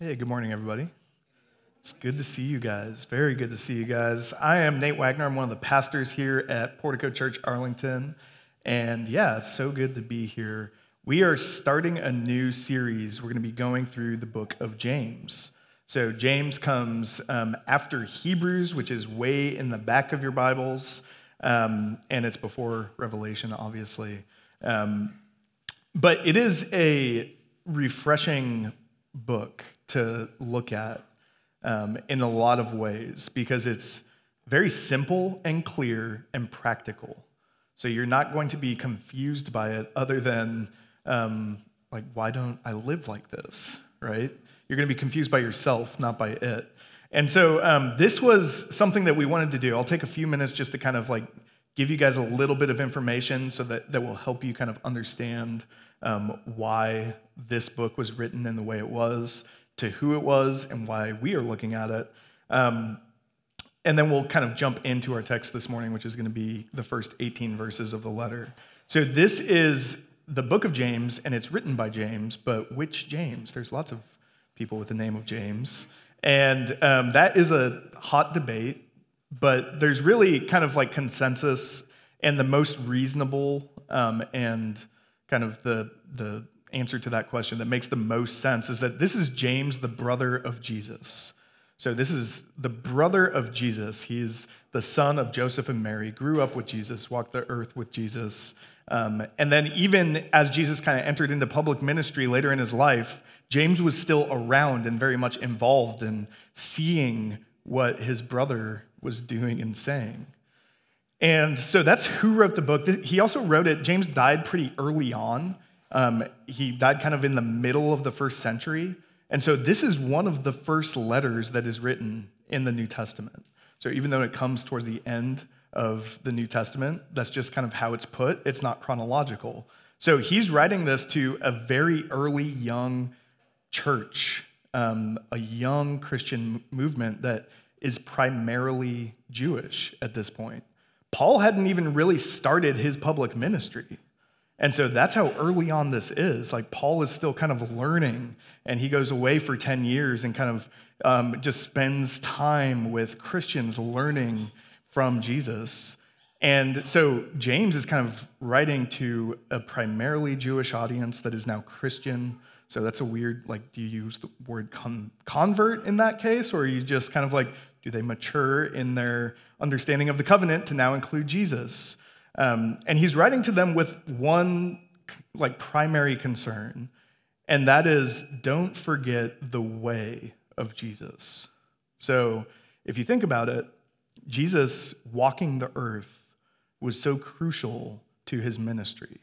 Hey, good morning, everybody. It's good to see you guys. Very good to see you guys. I am Nate Wagner. I'm one of the pastors here at Portico Church Arlington. And yeah, it's so good to be here. We are starting a new series. We're going to be going through the book of James. So James comes after Hebrews, which is way in the back of your Bibles. And it's before Revelation, obviously. But it is a refreshing book to look at in a lot of ways because it's very simple and clear and practical. So you're not going to be confused by it other than, like, why don't I live like this, right? You're going to be confused by yourself, not by it. And so this was something that we wanted to do. I'll take a few minutes just to kind of like give you guys a little bit of information so that will help you kind of understand why this book was written in the way it was, to who it was, and why we are looking at it. And then we'll kind of jump into our text this morning, which is going to be the first 18 verses of the letter. So this is the book of James, and it's written by James, but which James? There's lots of people with the name of James. And that is a hot debate, but there's really kind of like consensus, and the most reasonable and kind of the answer to that question that makes the most sense is that this is James, the brother of Jesus. So this is the brother of Jesus. He's the son of Joseph and Mary, grew up with Jesus, walked the earth with Jesus. And then even as Jesus kind of entered into public ministry later in his life, James was still around and very much involved in seeing what his brother was doing and saying. And so that's who wrote the book. He also wrote it. James died pretty early on. He died kind of in the middle of the first century. And so this is one of the first letters that is written in the New Testament. So even though it comes towards the end of the New Testament, that's just kind of how it's put. It's not chronological. So he's writing this to a very early young church, a young Christian movement that is primarily Jewish at this point. Paul hadn't even really started his public ministry. And so that's how early on this is. Like, Paul is still kind of learning, and he goes away for 10 years and kind of just spends time with Christians learning from Jesus. And so James is kind of writing to a primarily Jewish audience that is now Christian. So that's a weird, like, do you use the word convert in that case? Or are you just kind of like, do they mature in their understanding of the covenant to now include Jesus? And he's writing to them with one, like, primary concern, and that is, don't forget the way of Jesus. So if you think about it, Jesus walking the earth was so crucial to his ministry.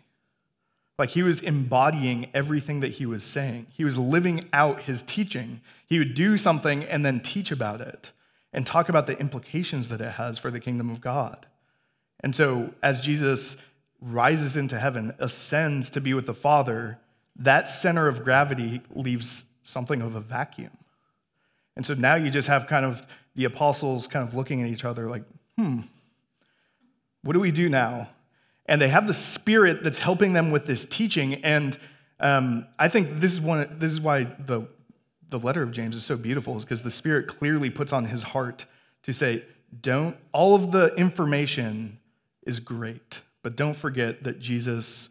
Like, he was embodying everything that he was saying. He was living out his teaching. He would do something and then teach about it and talk about the implications that it has for the kingdom of God. And so as Jesus rises into heaven, ascends to be with the Father, that center of gravity leaves something of a vacuum. And so now you just have kind of the apostles kind of looking at each other like, what do we do now? And they have the Spirit that's helping them with this teaching. And I think this is why the letter of James is so beautiful, is because the Spirit clearly puts on his heart to say, all of the information is great, but don't forget that Jesus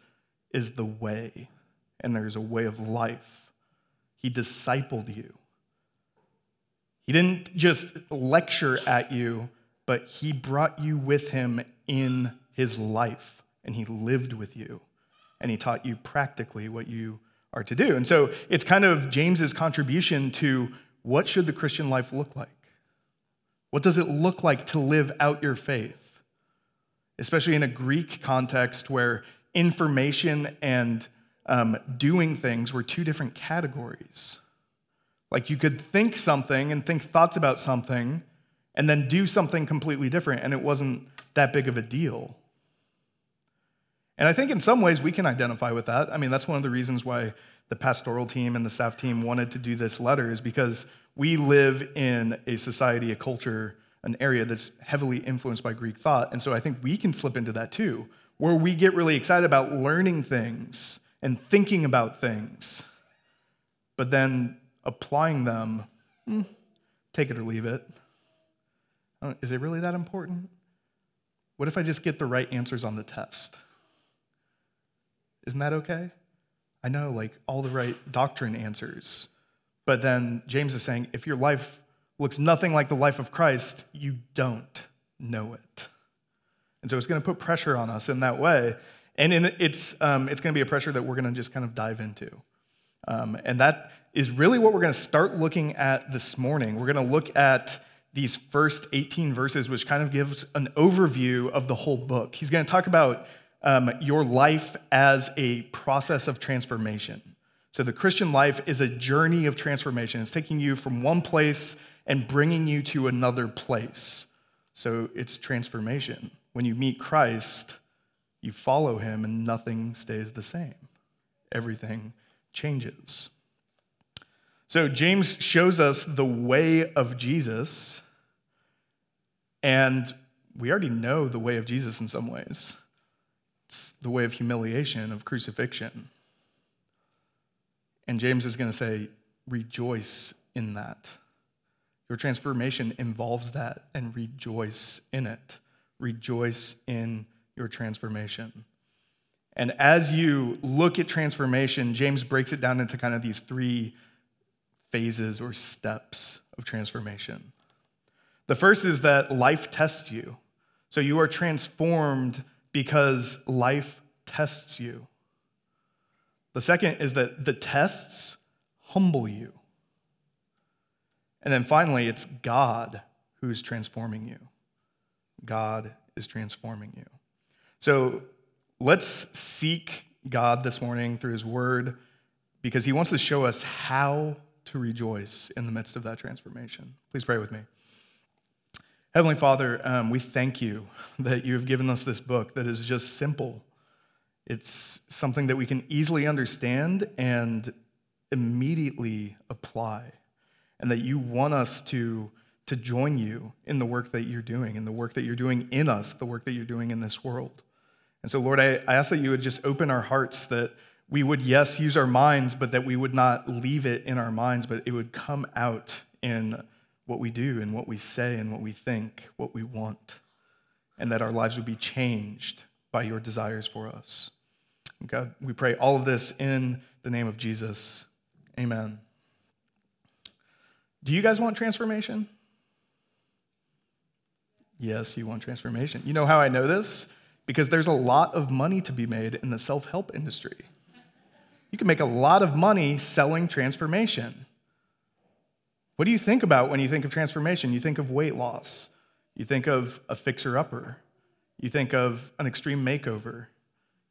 is the way, and there's a way of life. He discipled you. He didn't just lecture at you, but he brought you with him in his life, and he lived with you, and he taught you practically what you are to do. And so it's kind of James's contribution to what should the Christian life look like. What does it look like to live out your faith? Especially in a Greek context where information and doing things were two different categories. Like, you could think something and think thoughts about something and then do something completely different, and it wasn't that big of a deal. And I think in some ways we can identify with that. I mean, that's one of the reasons why the pastoral team and the staff team wanted to do this letter, is because we live in a society, a culture, an area that's heavily influenced by Greek thought. And so I think we can slip into that too, where we get really excited about learning things and thinking about things. But then applying them, take it or leave it. Is it really that important? What if I just get the right answers on the test? Isn't that okay? I know, like, all the right doctrine answers. But then James is saying, if your life looks nothing like the life of Christ, you don't know it. And so it's going to put pressure on us in that way. And it's going to be a pressure that we're going to just kind of dive into. And that is really what we're going to start looking at this morning. We're going to look at these first 18 verses, which kind of gives an overview of the whole book. He's going to talk about your life as a process of transformation. So the Christian life is a journey of transformation. It's taking you from one place and bringing you to another place. So it's transformation. When you meet Christ, you follow him and nothing stays the same. Everything changes. So James shows us the way of Jesus, and we already know the way of Jesus in some ways. It's the way of humiliation, of crucifixion. And James is going to say, rejoice in that. Your transformation involves that, and rejoice in it. Rejoice in your transformation. And as you look at transformation, James breaks it down into kind of these three phases or steps of transformation. The first is that life tests you. So you are transformed because life tests you. The second is that the tests humble you. And then finally, it's God who's transforming you. God is transforming you. So let's seek God this morning through his word, because he wants to show us how to rejoice in the midst of that transformation. Please pray with me. Heavenly Father, we thank you that you have given us this book that is just simple. It's something that we can easily understand and immediately apply, and that you want us to join you in the work that you're doing, in the work that you're doing in us, the work that you're doing in this world. And so, Lord, I ask that you would just open our hearts, that we would, yes, use our minds, but that we would not leave it in our minds, but it would come out in what we do and what we say and what we think, what we want, and that our lives would be changed by your desires for us. God, we pray all of this in the name of Jesus. Amen. Do you guys want transformation? Yes, you want transformation. You know how I know this? Because there's a lot of money to be made in the self-help industry. You can make a lot of money selling transformation. What do you think about when you think of transformation? You think of weight loss. You think of a fixer-upper. You think of an extreme makeover.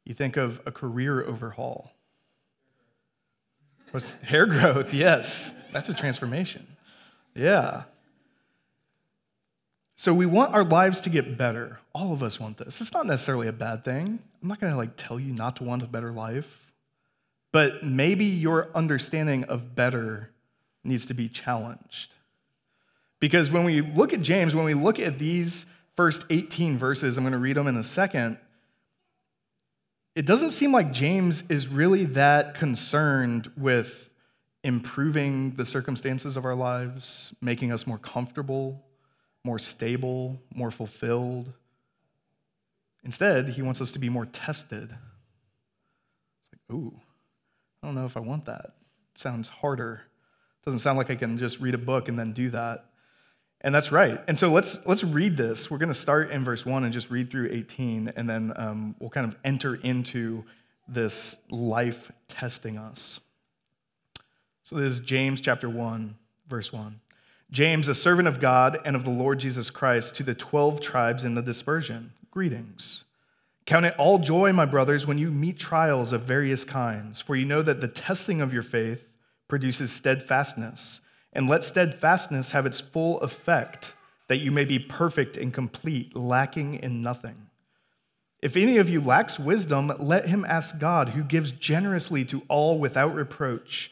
You think of a career overhaul. What's hair growth? Yes, that's a transformation. Yeah. So we want our lives to get better. All of us want this. It's not necessarily a bad thing. I'm not going to tell you not to want a better life, but maybe your understanding of better needs to be challenged. Because when we look at James, when we look at these first 18 verses, I'm going to read them in a second, it doesn't seem like James is really that concerned with improving the circumstances of our lives, making us more comfortable, more stable, more fulfilled. Instead, he wants us to be more tested. It's like, ooh, I don't know if I want that. It sounds harder. Doesn't sound like I can just read a book and then do that. And that's right. And so let's read this. We're going to start in verse 1 and just read through 18, and then we'll kind of enter into this life testing us. So this is James chapter 1, verse 1. James, a servant of God and of the Lord Jesus Christ, to the 12 tribes in the dispersion, greetings. Count it all joy, my brothers, when you meet trials of various kinds, for you know that the testing of your faith produces steadfastness. And let steadfastness have its full effect, that you may be perfect and complete, lacking in nothing. If any of you lacks wisdom, let him ask God, who gives generously to all without reproach,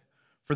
For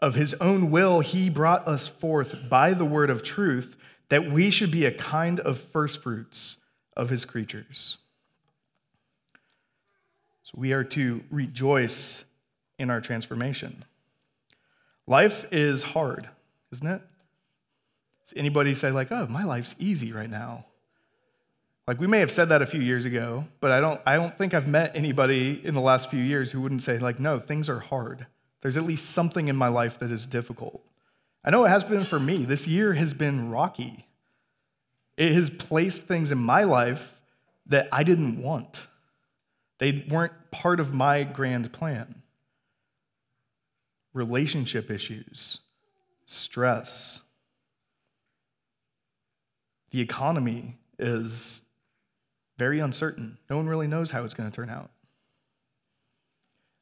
Of his own will, he brought us forth by the word of truth, that we should be a kind of firstfruits of his creatures. So we are to rejoice in our transformation. Life is hard, isn't it? Does anybody say like, oh, my life's easy right now? Like we may have said that a few years ago, but I don't think I've met anybody in the last few years who wouldn't say like, no, things are hard. There's at least something in my life that is difficult. I know it has been for me. This year has been rocky. It has placed things in my life that I didn't want. They weren't part of my grand plan. Relationship issues, stress. The economy is very uncertain. No one really knows how it's going to turn out.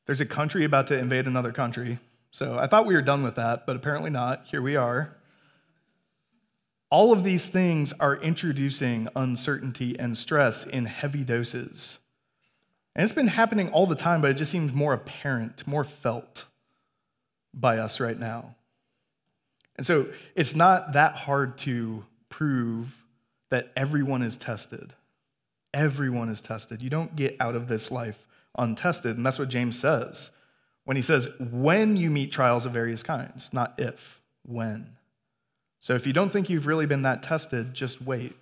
There's a country about to invade another country. So I thought we were done with that, but apparently not. Here we are. All of these things are introducing uncertainty and stress in heavy doses. And it's been happening all the time, but it just seems more apparent, more felt by us right now. And so it's not that hard to prove that everyone is tested. Everyone is tested. You don't get out of this life untested, and that's what James says when he says, when you meet trials of various kinds, not if, when. So if you don't think you've really been that tested, just wait.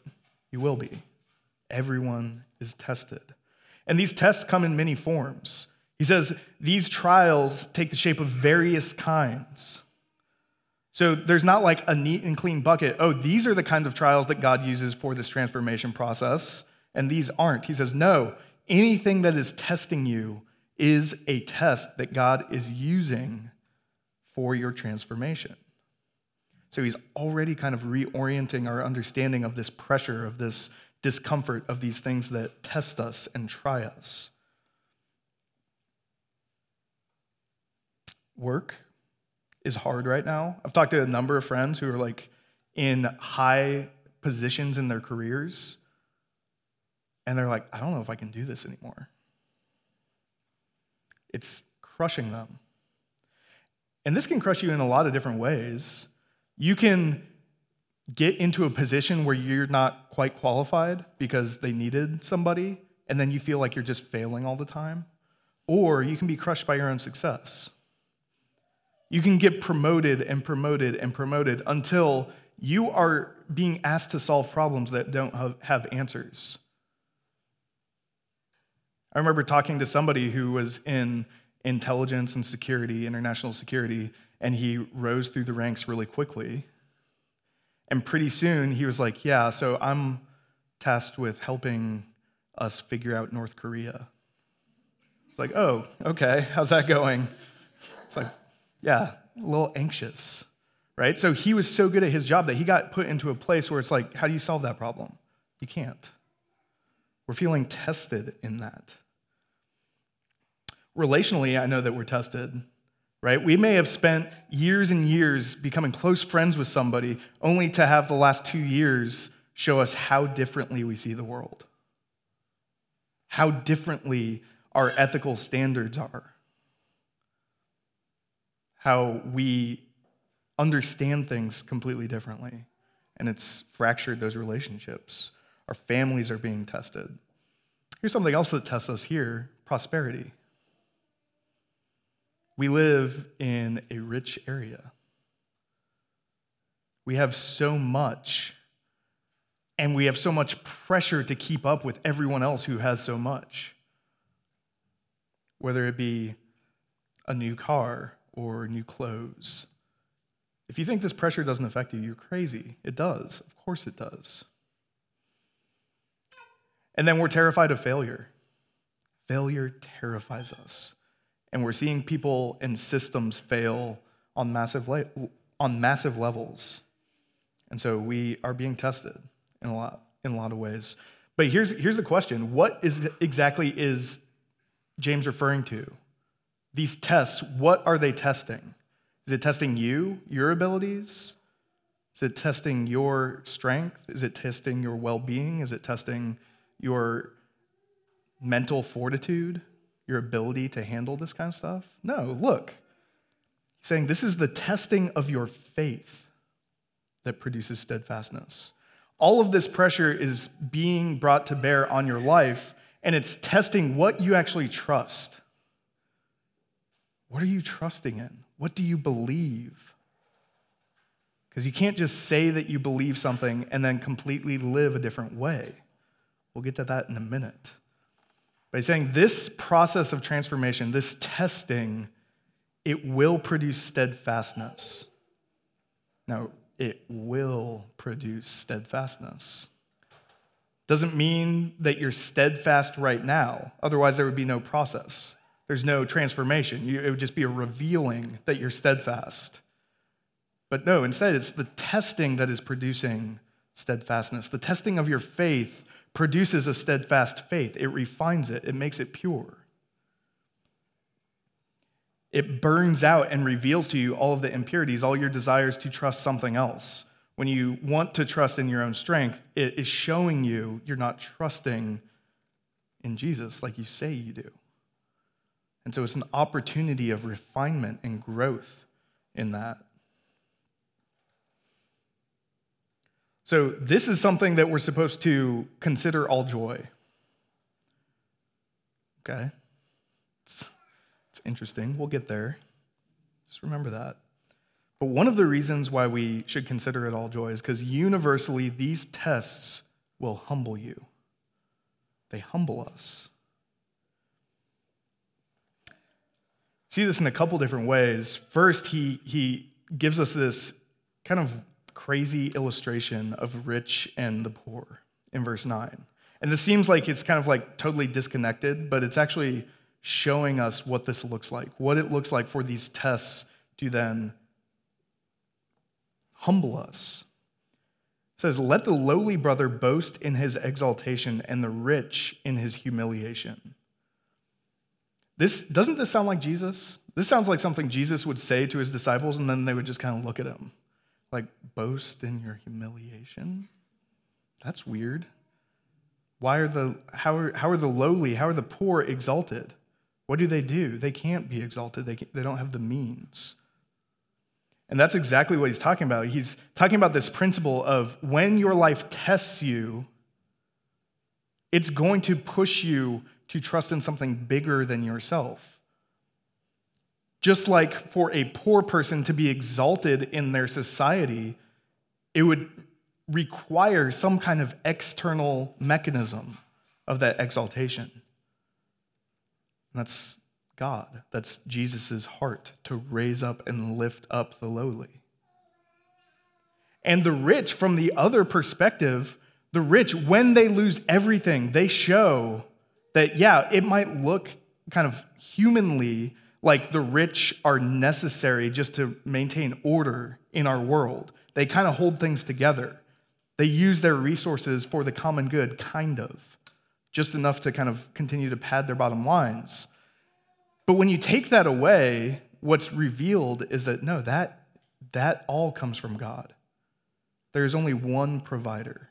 You will be. Everyone is tested. And these tests come in many forms. He says these trials take the shape of various kinds. So there's not like a neat and clean bucket. Oh, these are the kinds of trials that God uses for this transformation process, and these aren't. He says, no, anything that is testing you is a test that God is using for your transformation. So he's already kind of reorienting our understanding of this pressure, of this discomfort, of these things that test us and try us. Work is hard right now. I've talked to a number of friends who are like in high positions in their careers, and they're like, I don't know if I can do this anymore. It's crushing them. And this can crush you in a lot of different ways. You can get into a position where you're not quite qualified because they needed somebody, and then you feel like you're just failing all the time. Or you can be crushed by your own success. You can get promoted and promoted and promoted until you are being asked to solve problems that don't have answers. I remember talking to somebody who was in intelligence and security, international security, and he rose through the ranks really quickly. And pretty soon he was like, yeah, so I'm tasked with helping us figure out North Korea. It's like, oh, okay, how's that going? It's like, yeah, a little anxious, right? So he was so good at his job that he got put into a place where it's like, how do you solve that problem? You can't. We're feeling tested in that. Relationally, I know that we're tested, right? We may have spent years and years becoming close friends with somebody only to have the last 2 years show us how differently we see the world, how differently our ethical standards are, how we understand things completely differently, and it's fractured those relationships. Our families are being tested. Here's something else that tests us here: prosperity. We live in a rich area. We have so much, and we have so much pressure to keep up with everyone else who has so much. Whether it be a new car or new clothes. If you think this pressure doesn't affect you, you're crazy. It does. Of course it does. And then we're terrified of failure. Failure terrifies us. And we're seeing people and systems fail on massive levels. And so we are being tested in a lot of ways. But here's the question. What exactly is James referring to? These tests, what are they testing? Is it testing you, your abilities? Is it testing your strength? Is it testing your well-being? Is it testing your mental fortitude, your ability to handle this kind of stuff? No, look. He's saying this is the testing of your faith that produces steadfastness. All of this pressure is being brought to bear on your life, and it's testing what you actually trust. What are you trusting in? What do you believe? Because you can't just say that you believe something and then completely live a different way. We'll get to that in a minute. But he's saying this process of transformation, this testing, it will produce steadfastness. Now, it will produce steadfastness. Doesn't mean that you're steadfast right now. Otherwise, there would be no process. There's no transformation. It would just be a revealing that you're steadfast. But no, instead, it's the testing that is producing steadfastness. The testing of your faith produces a steadfast faith. It refines it. It makes it pure. It burns out and reveals to you all of the impurities, all your desires to trust something else. When you want to trust in your own strength, it is showing you you're not trusting in Jesus like you say you do. And so it's an opportunity of refinement and growth in that. So this is something that we're supposed to consider all joy. Okay? It's interesting. We'll get there. Just remember that. But one of the reasons why we should consider it all joy is because universally these tests will humble you. They humble us. See this in a couple different ways. First, he gives us this kind of crazy illustration of rich and the poor in verse 9. And this seems like it's kind of like totally disconnected, but it's actually showing us what this looks like, what it looks like for these tests to then humble us. It says, let the lowly brother boast in his exaltation and the rich in his humiliation. Doesn't this sound like Jesus? This sounds like something Jesus would say to his disciples, and then they would just kind of look at him. Like, boast in your humiliation? That's weird. How are the lowly, how are the poor exalted? What do? They can't be exalted. They don't have the means. And that's exactly what he's talking about. He's talking about this principle of when your life tests you, it's going to push you to trust in something bigger than yourself. Just like for a poor person to be exalted in their society, it would require some kind of external mechanism of that exaltation. And that's God. That's Jesus' heart to raise up and lift up the lowly. And the rich, from the other perspective, the rich, when they lose everything, they show that, yeah, it might look kind of humanly like the rich are necessary just to maintain order in our world. They kind of hold things together. They use their resources for the common good, kind of, just enough to kind of continue to pad their bottom lines. But when you take that away, what's revealed is that, no, that all comes from God. There is only one provider.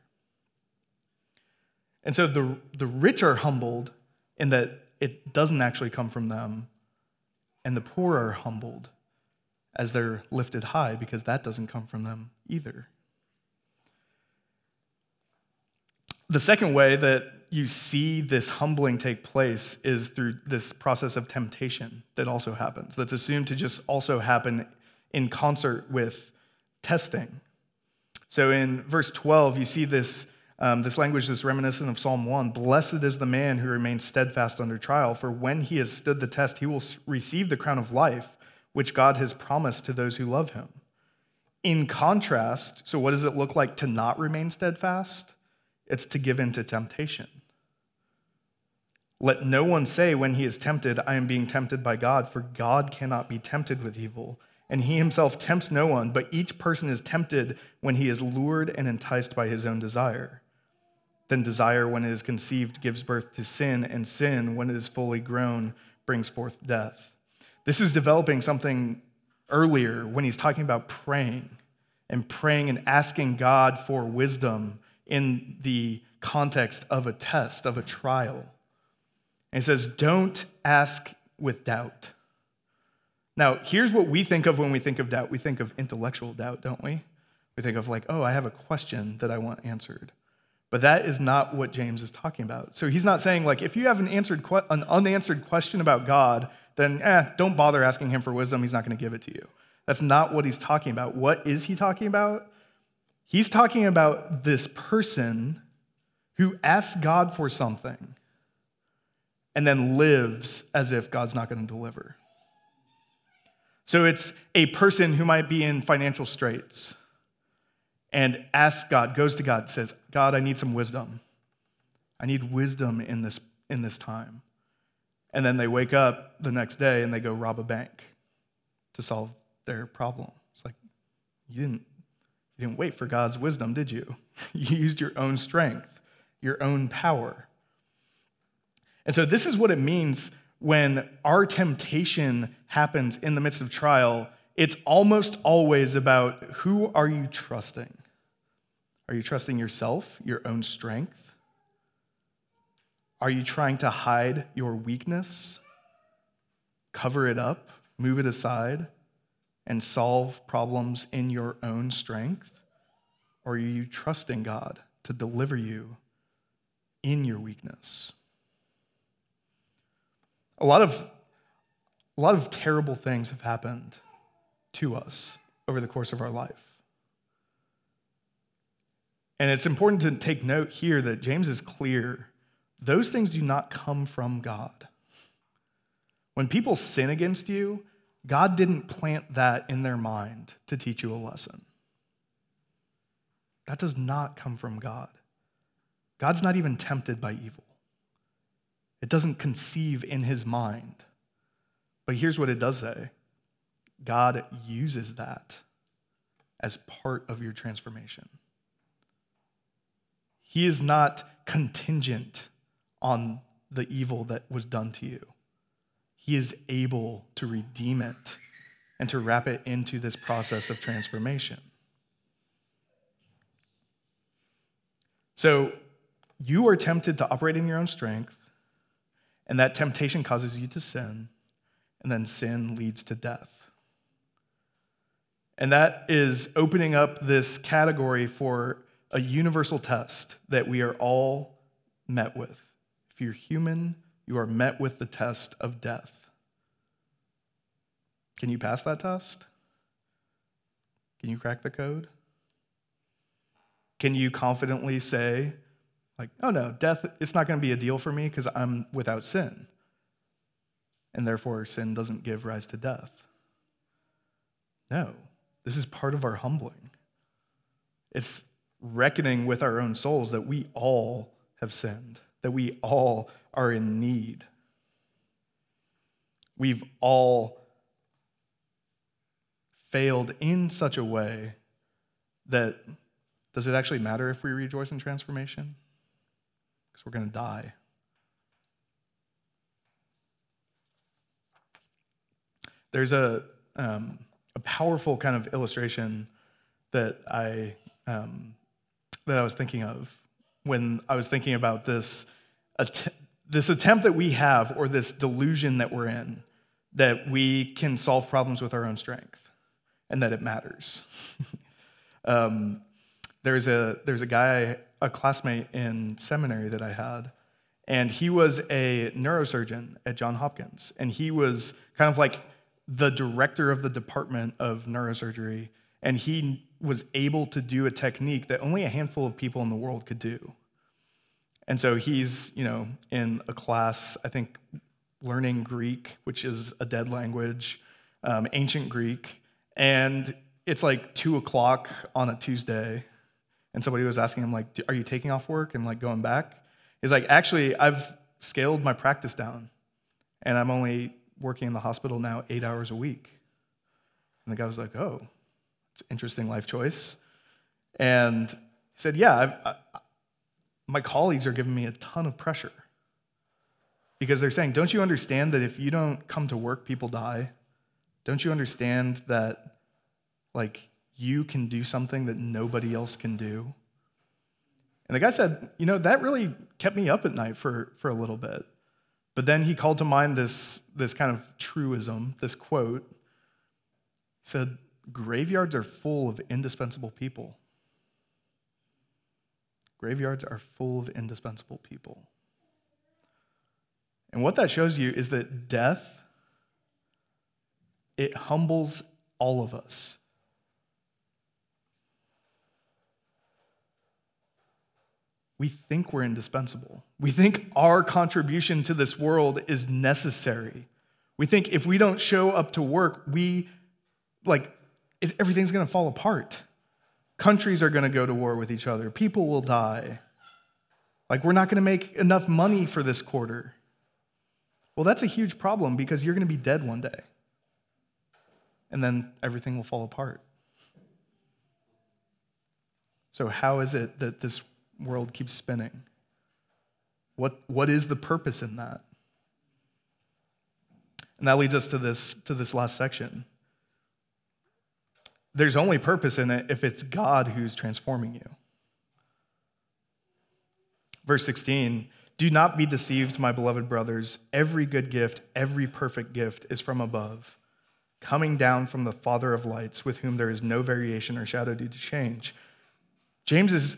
And so the rich are humbled in that it doesn't actually come from them, and the poor are humbled as they're lifted high, because that doesn't come from them either. The second way that you see this humbling take place is through this process of temptation that also happens, that's assumed to just also happen in concert with testing. So in verse 12, you see this language that's reminiscent of Psalm 1. Blessed is the man who remains steadfast under trial, for when he has stood the test, he will receive the crown of life, which God has promised to those who love him. In contrast, so what does it look like to not remain steadfast? It's to give in to temptation. Let no one say when he is tempted, I am being tempted by God, for God cannot be tempted with evil, and he himself tempts no one, but each person is tempted when he is lured and enticed by his own desire. Then desire, when it is conceived, gives birth to sin, and sin, when it is fully grown, brings forth death. This is developing something earlier when he's talking about praying and asking God for wisdom in the context of a test, of a trial. And he says, don't ask with doubt. Now, here's what we think of when we think of doubt. We think of intellectual doubt, don't we? We think of like, oh, I have a question that I want answered. But that is not what James is talking about. So he's not saying, like, if you have an unanswered question about God, then don't bother asking him for wisdom. He's not going to give it to you. That's not what he's talking about. What is he talking about? He's talking about this person who asks God for something and then lives as if God's not going to deliver. So it's a person who might be in financial straits and asks God, goes to God, says, God, I need some wisdom. I need wisdom in this time. And then they wake up the next day and they go rob a bank to solve their problem. It's like, you didn't wait for God's wisdom, did you? You used your own strength, your own power. And so this is what it means when our temptation happens in the midst of trial. It's almost always about, who are you trusting? Are you trusting yourself, your own strength? Are you trying to hide your weakness, cover it up, move it aside, and solve problems in your own strength? Or are you trusting God to deliver you in your weakness? A lot of terrible things have happened to us over the course of our life. And it's important to take note here that James is clear. Those things do not come from God. When people sin against you, God didn't plant that in their mind to teach you a lesson. That does not come from God. God's not even tempted by evil. It doesn't conceive in his mind. But here's what it does say. God uses that as part of your transformation. He is not contingent on the evil that was done to you. He is able to redeem it and to wrap it into this process of transformation. So you are tempted to operate in your own strength, and that temptation causes you to sin, and then sin leads to death. And that is opening up this category for a universal test that we are all met with. If you're human, you are met with the test of death. Can you pass that test? Can you crack the code? Can you confidently say, like, oh no, death, it's not going to be a deal for me because I'm without sin, and therefore sin doesn't give rise to death? No. This is part of our humbling. It's reckoning with our own souls that we all have sinned, that we all are in need. We've all failed in such a way that, does it actually matter if we rejoice in transformation? Because we're going to die. There's a powerful kind of illustration that I was thinking of when I was thinking about this attempt that we have, or this delusion that we're in, that we can solve problems with our own strength, and that it matters. There's a guy, a classmate in seminary that I had, and he was a neurosurgeon at Johns Hopkins, and he was kind of like the director of the department of neurosurgery, and he was able to do a technique that only a handful of people in the world could do. And so he's, in a class, I think, learning Greek, which is a dead language, ancient Greek, and it's like 2:00 on a Tuesday, and somebody was asking him, like, are you taking off work and, like, going back? He's like, actually, I've scaled my practice down, and I'm only working in the hospital now 8 hours a week. And the guy was like, oh, it's an interesting life choice. And he said, yeah, my colleagues are giving me a ton of pressure because they're saying, don't you understand that if you don't come to work, people die? Don't you understand that, like, you can do something that nobody else can do? And the guy said, that really kept me up at night for a little bit. But then he called to mind this kind of truism, this quote. He said, graveyards are full of indispensable people. Graveyards are full of indispensable people. And what that shows you is that death, it humbles all of us. We think we're indispensable. We think our contribution to this world is necessary. We think if we don't show up to work, everything's going to fall apart. Countries are going to go to war with each other. People will die. We're not going to make enough money for this quarter. Well, that's a huge problem because you're going to be dead one day. And then everything will fall apart. So how is it that this world keeps spinning? What is the purpose in that? And that leads us to this last section. There's only purpose in it if it's God who's transforming you. Verse 16, do not be deceived, my beloved brothers. Every good gift, every perfect gift is from above, coming down from the Father of lights, with whom there is no variation or shadow due to change. James is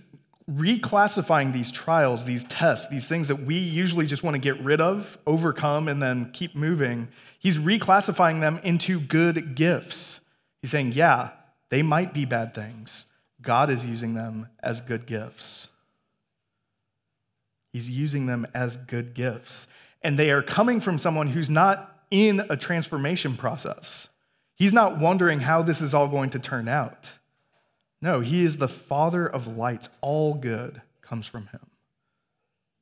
reclassifying these trials, these tests, these things that we usually just want to get rid of, overcome, and then keep moving. He's reclassifying them into good gifts. He's saying, yeah, they might be bad things. God is using them as good gifts. He's using them as good gifts. And they are coming from someone who's not in a transformation process. He's not wondering how this is all going to turn out. No, he is the Father of lights. All good comes from him.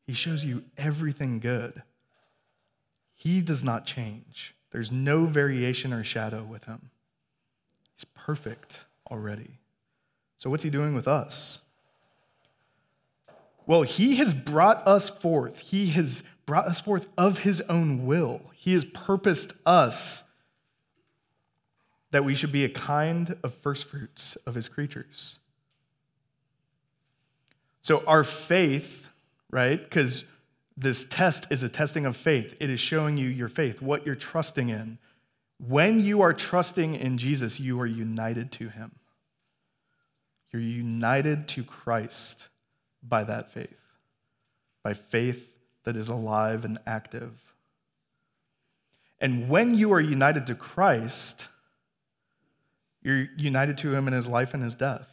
He shows you everything good. He does not change. There's no variation or shadow with him. He's perfect already. So what's he doing with us? Well, he has brought us forth. He has brought us forth of his own will. He has purposed us that we should be a kind of first fruits of his creatures. So our faith, right? Because this test is a testing of faith. It is showing you your faith, what you're trusting in. When you are trusting in Jesus, you are united to him. You're united to Christ by that faith, by faith that is alive and active. And when you are united to Christ, you're united to him in his life and his death.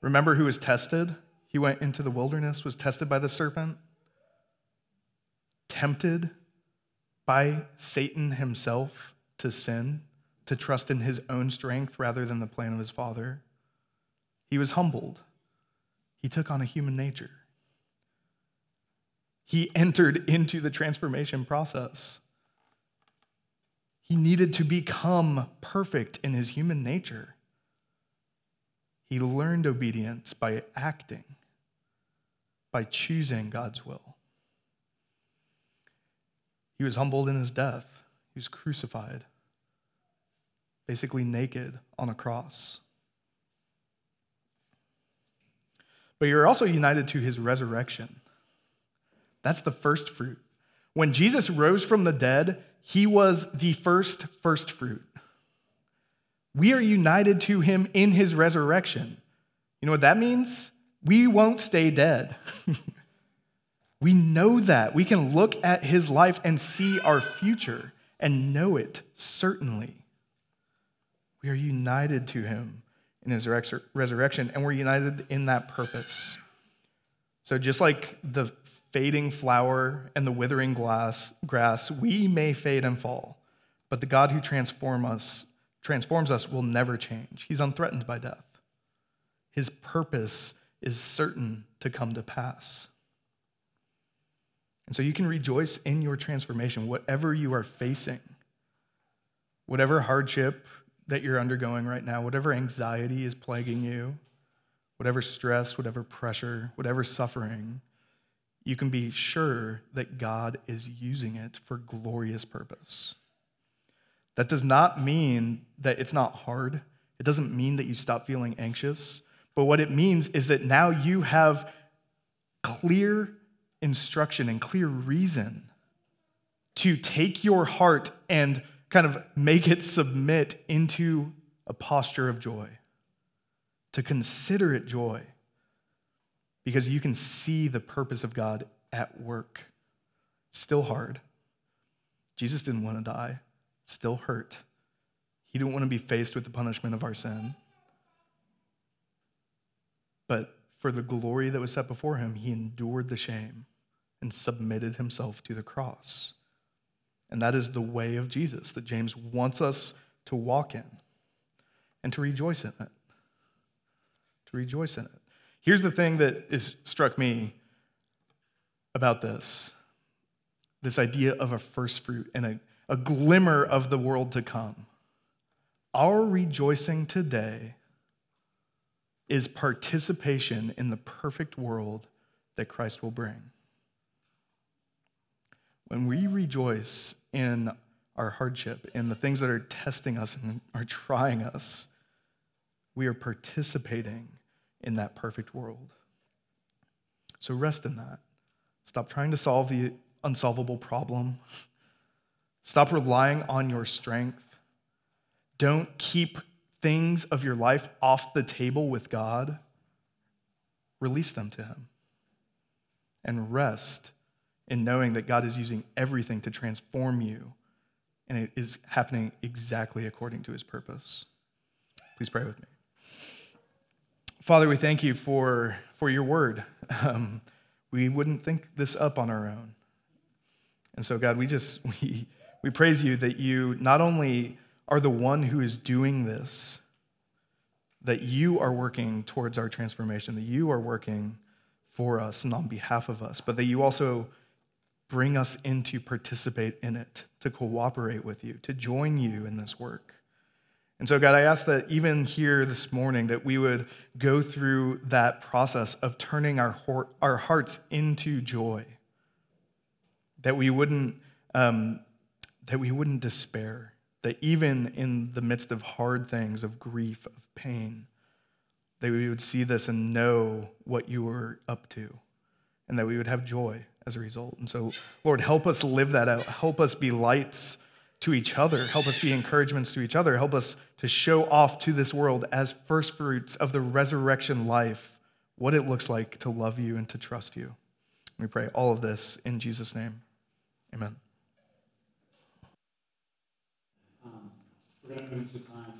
Remember who was tested? He went into the wilderness, was tested by the serpent, tempted by Satan himself to sin, to trust in his own strength rather than the plan of his Father. He was humbled. He took on a human nature. He entered into the transformation process. He needed to become perfect in his human nature. He learned obedience by acting, by choosing God's will. He was humbled in his death. He was crucified, basically naked on a cross. But you're also united to his resurrection. That's the first fruit. When Jesus rose from the dead, he was the first fruit. We are united to him in his resurrection. You know what that means? We won't stay dead. We know that. We can look at his life and see our future and know it, certainly. We are united to him in his resurrection, and we're united in that purpose. So just like the fading flower and the withering grass, we may fade and fall, but the God who transforms us will never change. He's unthreatened by death. His purpose is certain to come to pass. And so you can rejoice in your transformation, whatever you are facing, whatever hardship that you're undergoing right now, whatever anxiety is plaguing you, whatever stress, whatever pressure, whatever suffering, you can be sure that God is using it for glorious purpose. That does not mean that it's not hard. It doesn't mean that you stop feeling anxious. But what it means is that now you have clear instruction and clear reason to take your heart and kind of make it submit into a posture of joy, to consider it joy, because you can see the purpose of God at work. Still hard. Jesus didn't want to die. Still hurt. He didn't want to be faced with the punishment of our sin. But for the glory that was set before him, he endured the shame and submitted himself to the cross. And that is the way of Jesus that James wants us to walk in and to rejoice in it. To rejoice in it. Here's the thing that struck me about this idea of a first fruit and a glimmer of the world to come. Our rejoicing today is participation in the perfect world that Christ will bring. When we rejoice in our hardship, in the things that are testing us and are trying us, we are participating in that perfect world. So rest in that. Stop trying to solve the unsolvable problem. Stop relying on your strength. Don't keep things of your life off the table with God. Release them to him. And rest in knowing that God is using everything to transform you, and it is happening exactly according to his purpose. Please pray with me. Father, we thank you for your word. We wouldn't think this up on our own. And so, God, we praise you that you not only are the one who is doing this, that you are working towards our transformation, that you are working for us and on behalf of us, but that you also bring us in to participate in it, to cooperate with you, to join you in this work. And so, God, I ask that even here this morning that we would go through that process of turning our hearts into joy, that we wouldn't despair, that even in the midst of hard things, of grief, of pain, that we would see this and know what you were up to, and that we would have joy as a result. And so, Lord, help us live that out. Help us be lights to each other. Help us be encouragements to each other. Help us to show off to this world as first fruits of the resurrection life what it looks like to love you and to trust you. We pray all of this in Jesus' name. Amen. We're going to move to time.